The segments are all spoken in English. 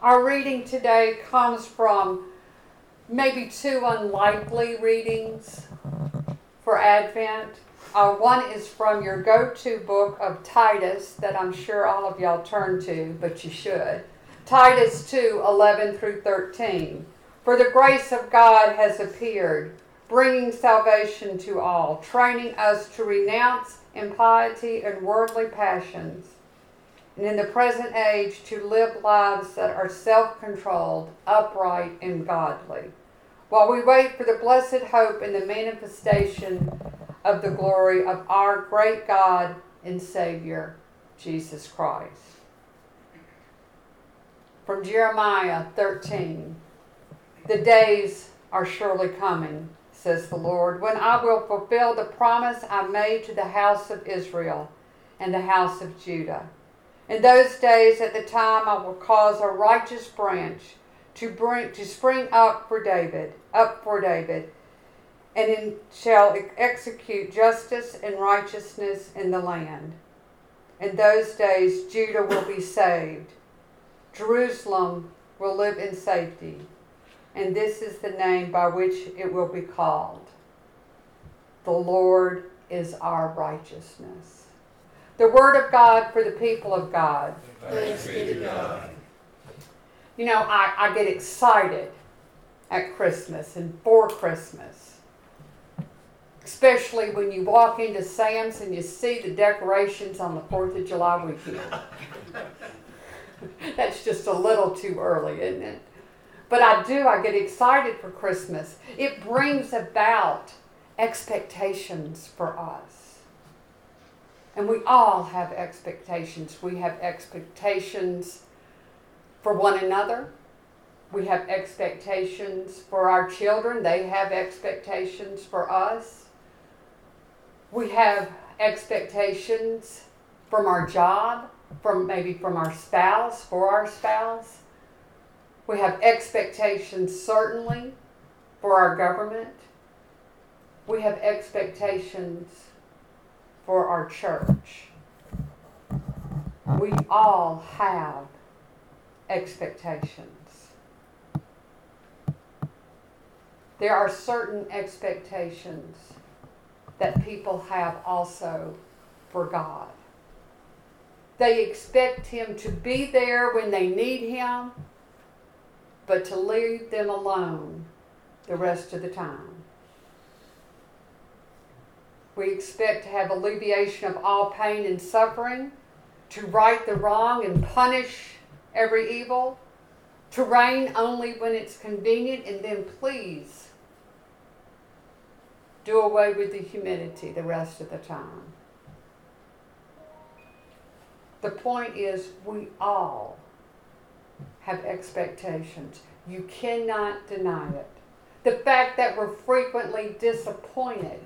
Our reading today comes from maybe two unlikely readings for Advent. One is from your go-to book of Titus that I'm sure all of y'all turn to, but you should. Titus 2:11-13. For the grace of God has appeared, bringing salvation to all, training us to renounce impiety and worldly passions, and in the present age to live lives that are self-controlled, upright, and godly, while we wait for the blessed hope and the manifestation of the glory of our great God and Savior, Jesus Christ. From Jeremiah 13, the days are surely coming, says the Lord, when I will fulfill the promise I made to the house of Israel and the house of Judah. In those days, at the time, I will cause a righteous branch to spring up for David, and shall execute justice and righteousness in the land. In those days, Judah will be saved. Jerusalem will live in safety, and this is the name by which it will be called. The Lord is our righteousness. The word of God for the people of God. Thanks be to God. You know, I get excited at Christmas and for Christmas. Especially when you walk into Sam's and you see the decorations on the 4th of July weekend. That's just a little too early, isn't it? But I get excited for Christmas. It brings about expectations for us. And we all have expectations. We have expectations for one another. We have expectations for our children. They have expectations for us. We have expectations from our job, from our spouse, for our spouse. We have expectations, certainly, for our government. We have expectations for our church. We all have expectations. There are certain expectations that people have also for God. They expect Him to be there when they need Him, but to leave them alone the rest of the time. We expect to have alleviation of all pain and suffering, to right the wrong and punish every evil, to reign only when it's convenient, and then please do away with the humility the rest of the time. The point is, we all have expectations. You cannot deny it. The fact that we're frequently disappointed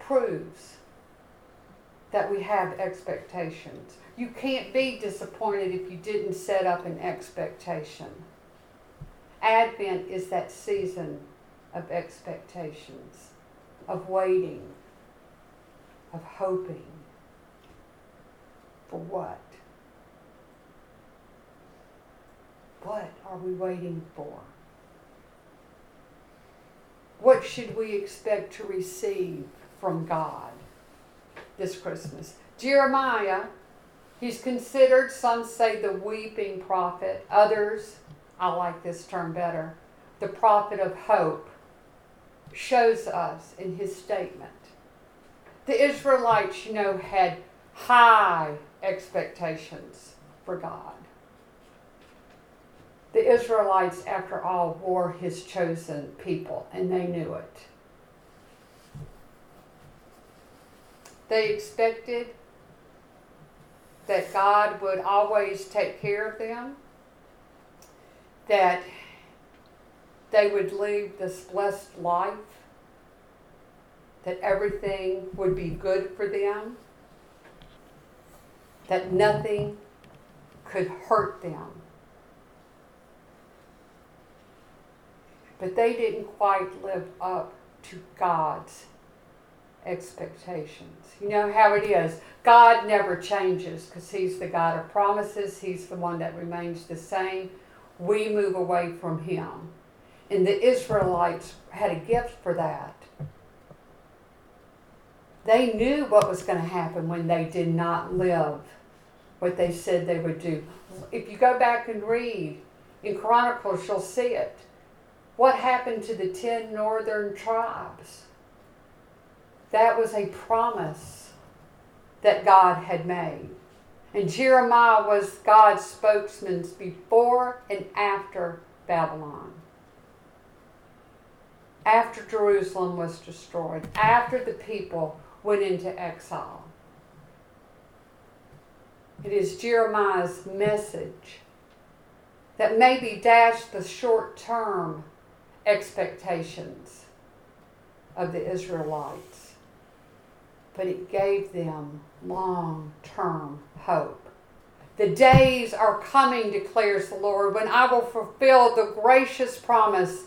proves that we have expectations. You can't be disappointed if you didn't set up an expectation. Advent is that season of expectations, of waiting, of hoping. For what? What are we waiting for? What should we expect to receive from God this Christmas? Jeremiah, he's considered, some say, the weeping prophet. Others, I like this term better, the prophet of hope, shows us in his statement. The Israelites, you know, had high expectations for God. The Israelites, after all, were His chosen people, and they knew it. They expected that God would always take care of them, that they would lead this blessed life, that everything would be good for them, that nothing could hurt them. But they didn't quite live up to God's expectations. You know how it is. God never changes because He's the God of promises. He's the one that remains the same. We move away from Him. And the Israelites had a gift for that. They knew what was going to happen when they did not live what they said they would do. If you go back and read in Chronicles, you'll see it. What happened to the 10 northern tribes? That was a promise that God had made. And Jeremiah was God's spokesman before and after Babylon. After Jerusalem was destroyed. After the people went into exile. It is Jeremiah's message that maybe dashed the short-term expectations of the Israelites. But it gave them long-term hope. The days are coming, declares the Lord, when I will fulfill the gracious promise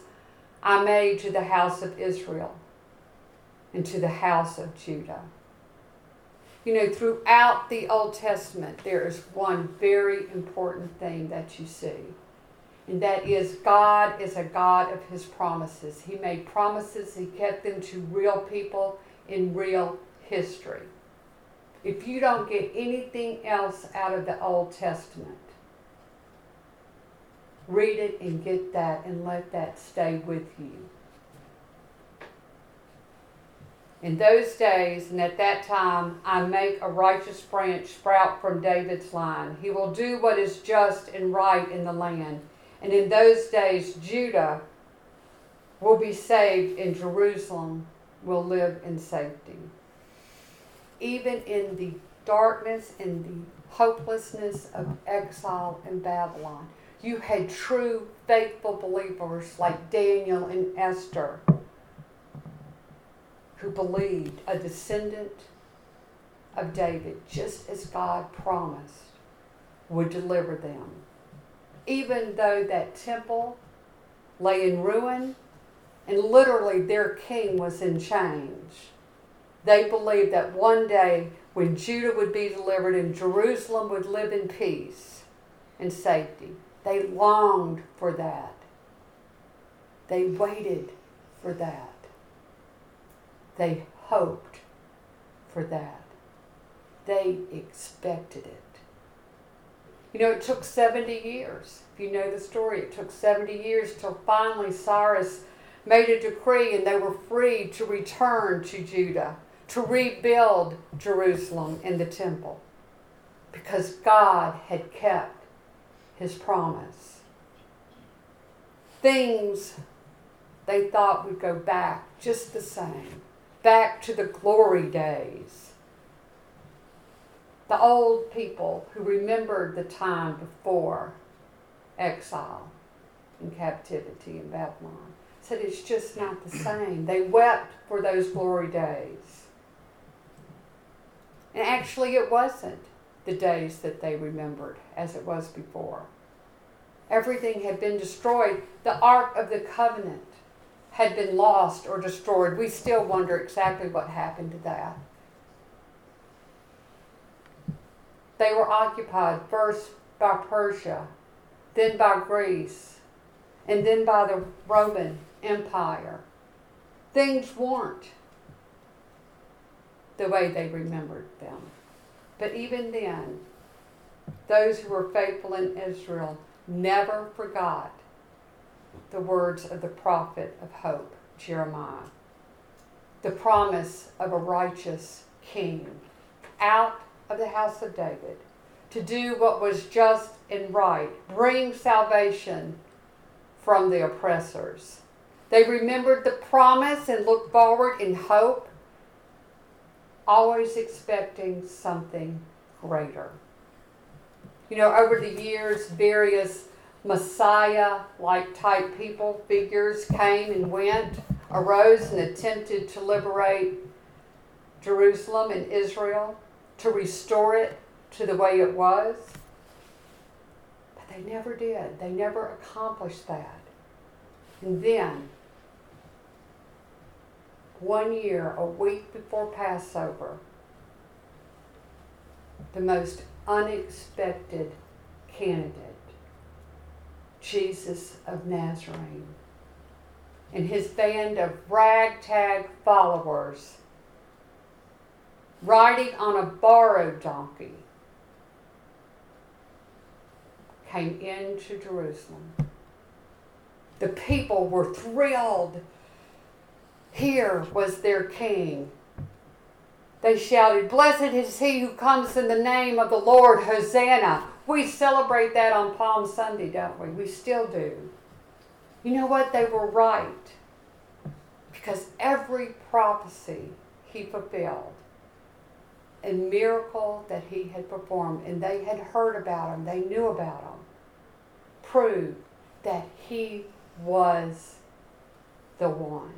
I made to the house of Israel and to the house of Judah. You know, throughout the Old Testament, there is one very important thing that you see. And that is, God is a God of His promises. He made promises. He kept them to real people in real history. If you don't get anything else out of the Old Testament, read it and get that and let that stay with you. In those days and at that time, I make a righteous branch sprout from David's line. He will do what is just and right in the land. And in those days, Judah will be saved and Jerusalem will live in safety. Even in the darkness and the hopelessness of exile in Babylon, you had true, faithful believers like Daniel and Esther who believed, a descendant of David, just as God promised, would deliver them. Even though that temple lay in ruin and literally their king was in chains, they believed that one day when Judah would be delivered and Jerusalem would live in peace and safety. They longed for that. They waited for that. They hoped for that. They expected it. You know, it took 70 years. If you know the story, it took 70 years till finally Cyrus made a decree and they were free to return to Judah, to rebuild Jerusalem and the temple, because God had kept His promise. Things they thought would go back just the same, back to the glory days. The old people who remembered the time before exile and captivity in Babylon said it's just not the same. They wept for those glory days. And actually it wasn't the days that they remembered as it was before. Everything had been destroyed. The Ark of the Covenant had been lost or destroyed. We still wonder exactly what happened to that. They were occupied first by Persia, then by Greece, and then by the Roman Empire. Things weren't the way they remembered them. But even then, those who were faithful in Israel never forgot the words of the prophet of hope, Jeremiah. The promise of a righteous king out of the house of David to do what was just and right, bring salvation from the oppressors. They remembered the promise and looked forward in hope, always expecting something greater. You know, over the years, various Messiah-like type people, figures came and went, arose and attempted to liberate Jerusalem and Israel, to restore it to the way it was. But they never did. They never accomplished that. And then 1 year, a week before Passover, the most unexpected candidate, Jesus of Nazareth, and his band of ragtag followers riding on a borrowed donkey came into Jerusalem. The people were thrilled. Here was their king. They shouted, "Blessed is he who comes in the name of the Lord, Hosanna." We celebrate that on Palm Sunday, don't we? We still do. You know what? They were right. Because every prophecy he fulfilled, a miracle that he had performed, and they had heard about him, they knew about him, proved that he was the one.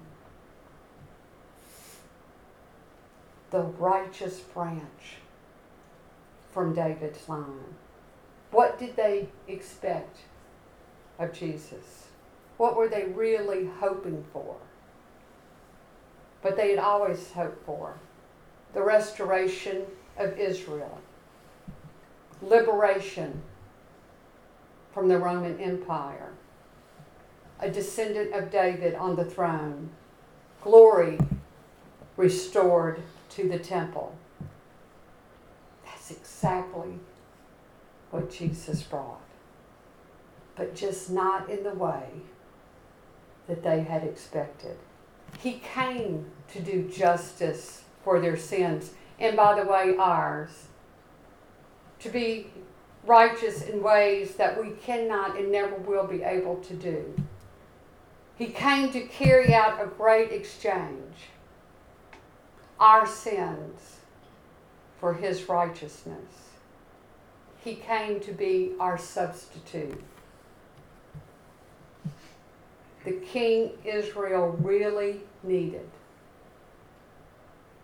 The righteous branch from David's line. What did they expect of Jesus? What were they really hoping for? But they had always hoped for the restoration of Israel, liberation from the Roman Empire, a descendant of David on the throne, glory restored to the temple. That's exactly what Jesus brought, but just not in the way that they had expected. He came to do justice for their sins, and by the way, ours, to be righteous in ways that we cannot and never will be able to do. He came to carry out a great exchange. Our sins for his righteousness. He came to be our substitute. The King Israel really needed.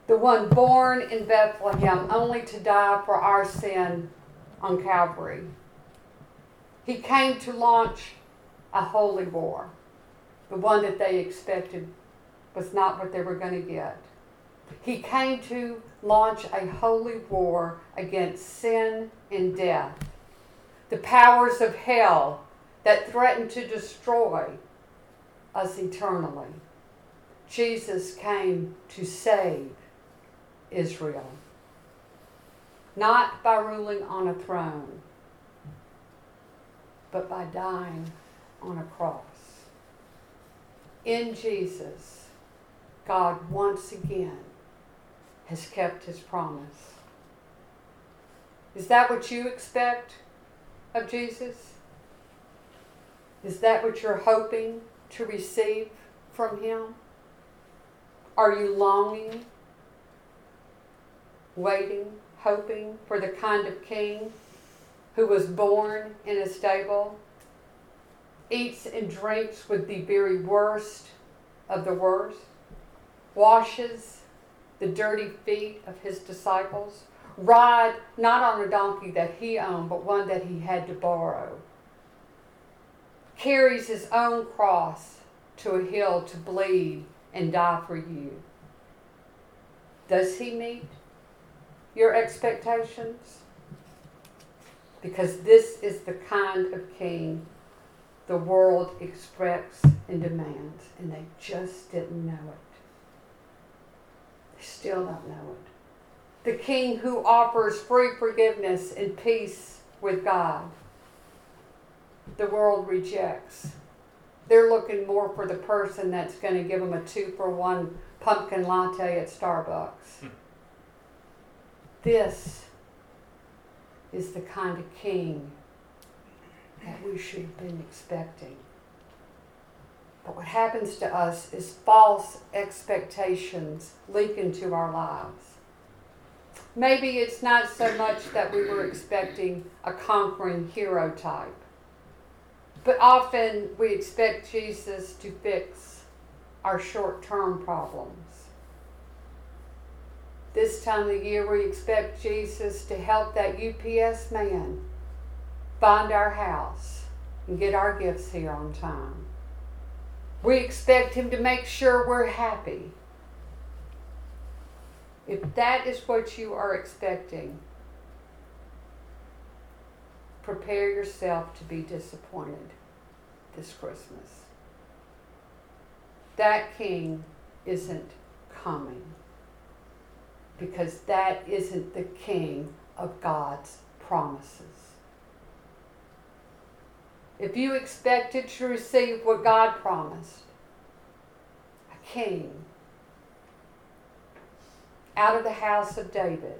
The one born in Bethlehem only to die for our sin on Calvary. He came to launch a holy war. The one that they expected was not what they were going to get. He came to launch a holy war against sin and death, the powers of hell that threatened to destroy us eternally. Jesus came to save Israel, not by ruling on a throne, but by dying on a cross. In Jesus, God once again has kept his promise. Is that what you expect of Jesus? Is that what you're hoping to receive from him? Are you longing, waiting, hoping for the kind of king who was born in a stable, eats and drinks with the very worst of the worst, washes the dirty feet of his disciples, ride not on a donkey that he owned, but one that he had to borrow, carries his own cross to a hill to bleed and die for you? Does he meet your expectations? Because this is the kind of king the world expects and demands, and they just didn't know it. Still don't know it. The King who offers free forgiveness and peace with God. The world rejects. They're looking more for the person that's going to give them a 2-for-1 pumpkin latte at Starbucks. This is the kind of king that we should have been expecting. But what happens to us is false expectations leak into our lives. Maybe it's not so much that we were expecting a conquering hero type, but often we expect Jesus to fix our short-term problems. This time of the year, we expect Jesus to help that UPS man find our house and get our gifts here on time. We expect him to make sure we're happy If that is what you are expecting, prepare yourself to be disappointed this Christmas. That king isn't coming, because that isn't the king of God's promises. If you expected to receive what God promised, a king out of the house of David,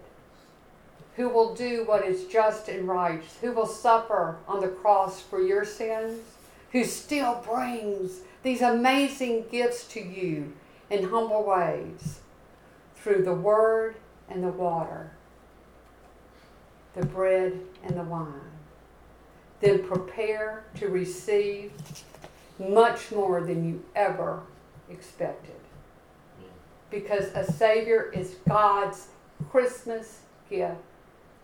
who will do what is just and right, who will suffer on the cross for your sins, who still brings these amazing gifts to you in humble ways through the word and the water, the bread and the wine. Then prepare to receive much more than you ever expected, because a Savior is God's Christmas gift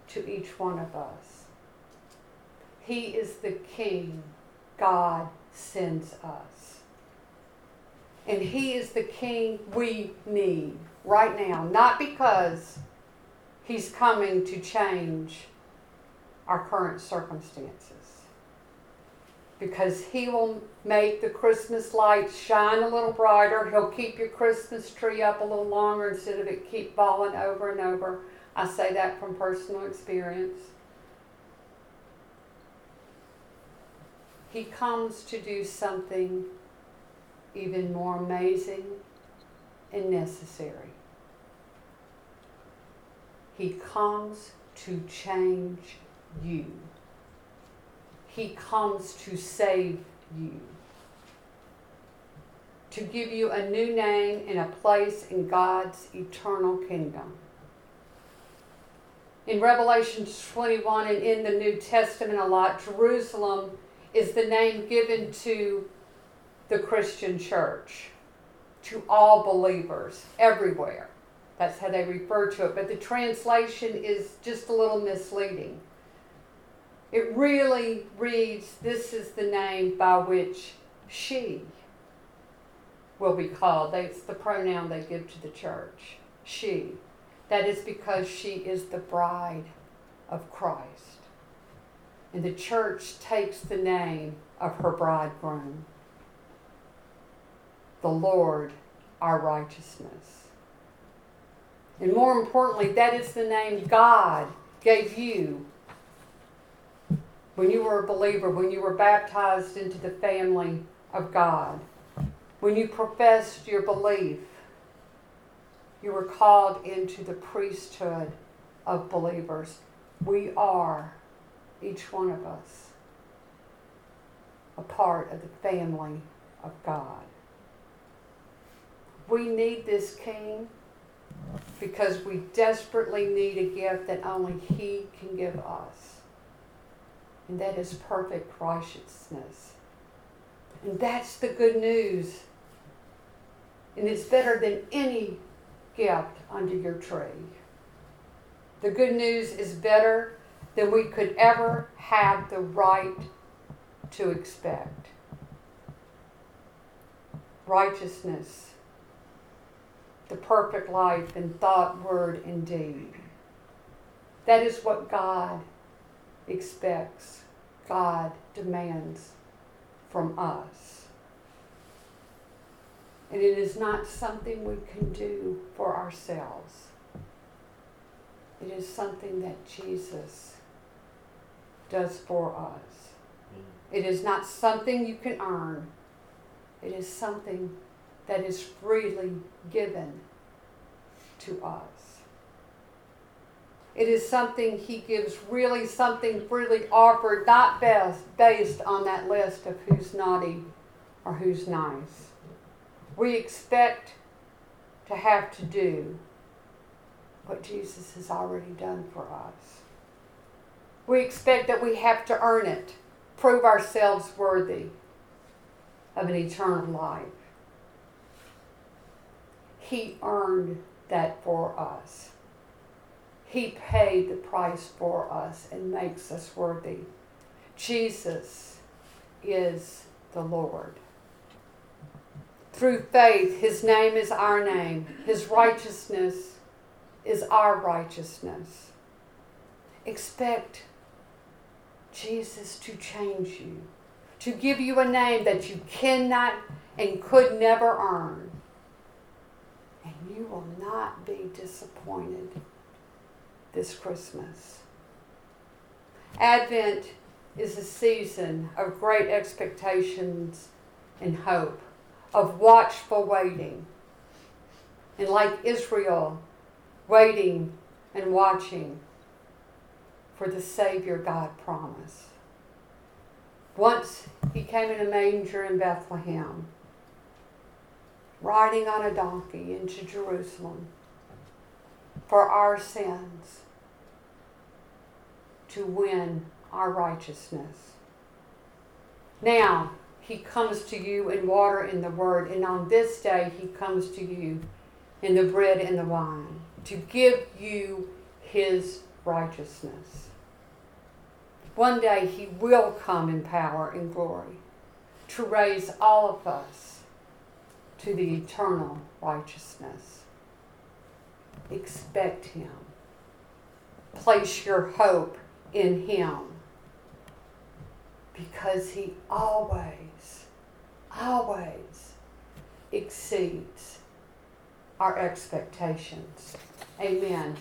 to each one of us. He is the King God sends us. And He is the King we need right now, not because He's coming to change our current circumstances, because He will make the Christmas lights shine a little brighter. He'll keep your Christmas tree up a little longer instead of it keep falling over and over. I say that from personal experience. He comes to do something even more amazing and necessary. He comes to change you. He comes to save you, to give you a new name and a place in God's eternal kingdom. In Revelation 21 and in the New Testament a lot, Jerusalem is the name given to the Christian church, to all believers everywhere. That's how they refer to it. But the translation is just a little misleading. It really reads, this is the name by which she will be called. That's the pronoun they give to the church, she. That is because she is the bride of Christ. And the church takes the name of her bridegroom, the Lord, our righteousness. And more importantly, that is the name God gave you when you were a believer, when you were baptized into the family of God, when you professed your belief. You were called into the priesthood of believers. We are, each one of us, a part of the family of God. We need this King because we desperately need a gift that only He can give us. And that is perfect righteousness. And that's the good news. And it's better than any gift under your tree. The good news is better than we could ever have the right to expect. Righteousness, the perfect life in thought, word, and deed. That is what God expects, God demands from us. And it is not something we can do for ourselves. It is something that Jesus does for us. It is not something you can earn. It is something that is freely given to us. It is something He gives, really something freely offered, not based on that list of who's naughty or who's nice. We expect to have to do what Jesus has already done for us. We expect that we have to earn it, prove ourselves worthy of an eternal life. He earned that for us. He paid the price for us and makes us worthy. Jesus is the Lord. Through faith, His name is our name. His righteousness is our righteousness. Expect Jesus to change you, to give you a name that you cannot and could never earn. And you will not be disappointed this Christmas. Advent is a season of great expectations and hope, of watchful waiting. And like Israel, waiting and watching for the Savior God promised. Once he came in a manger in Bethlehem, riding on a donkey into Jerusalem for our sins, to win our righteousness. Now he comes to you in water and the word, and on this day he comes to you in the bread and the wine to give you his righteousness. One day he will come in power and glory to raise all of us to the eternal righteousness. Expect him. Place your hope in him, because he always exceeds our expectations. Amen.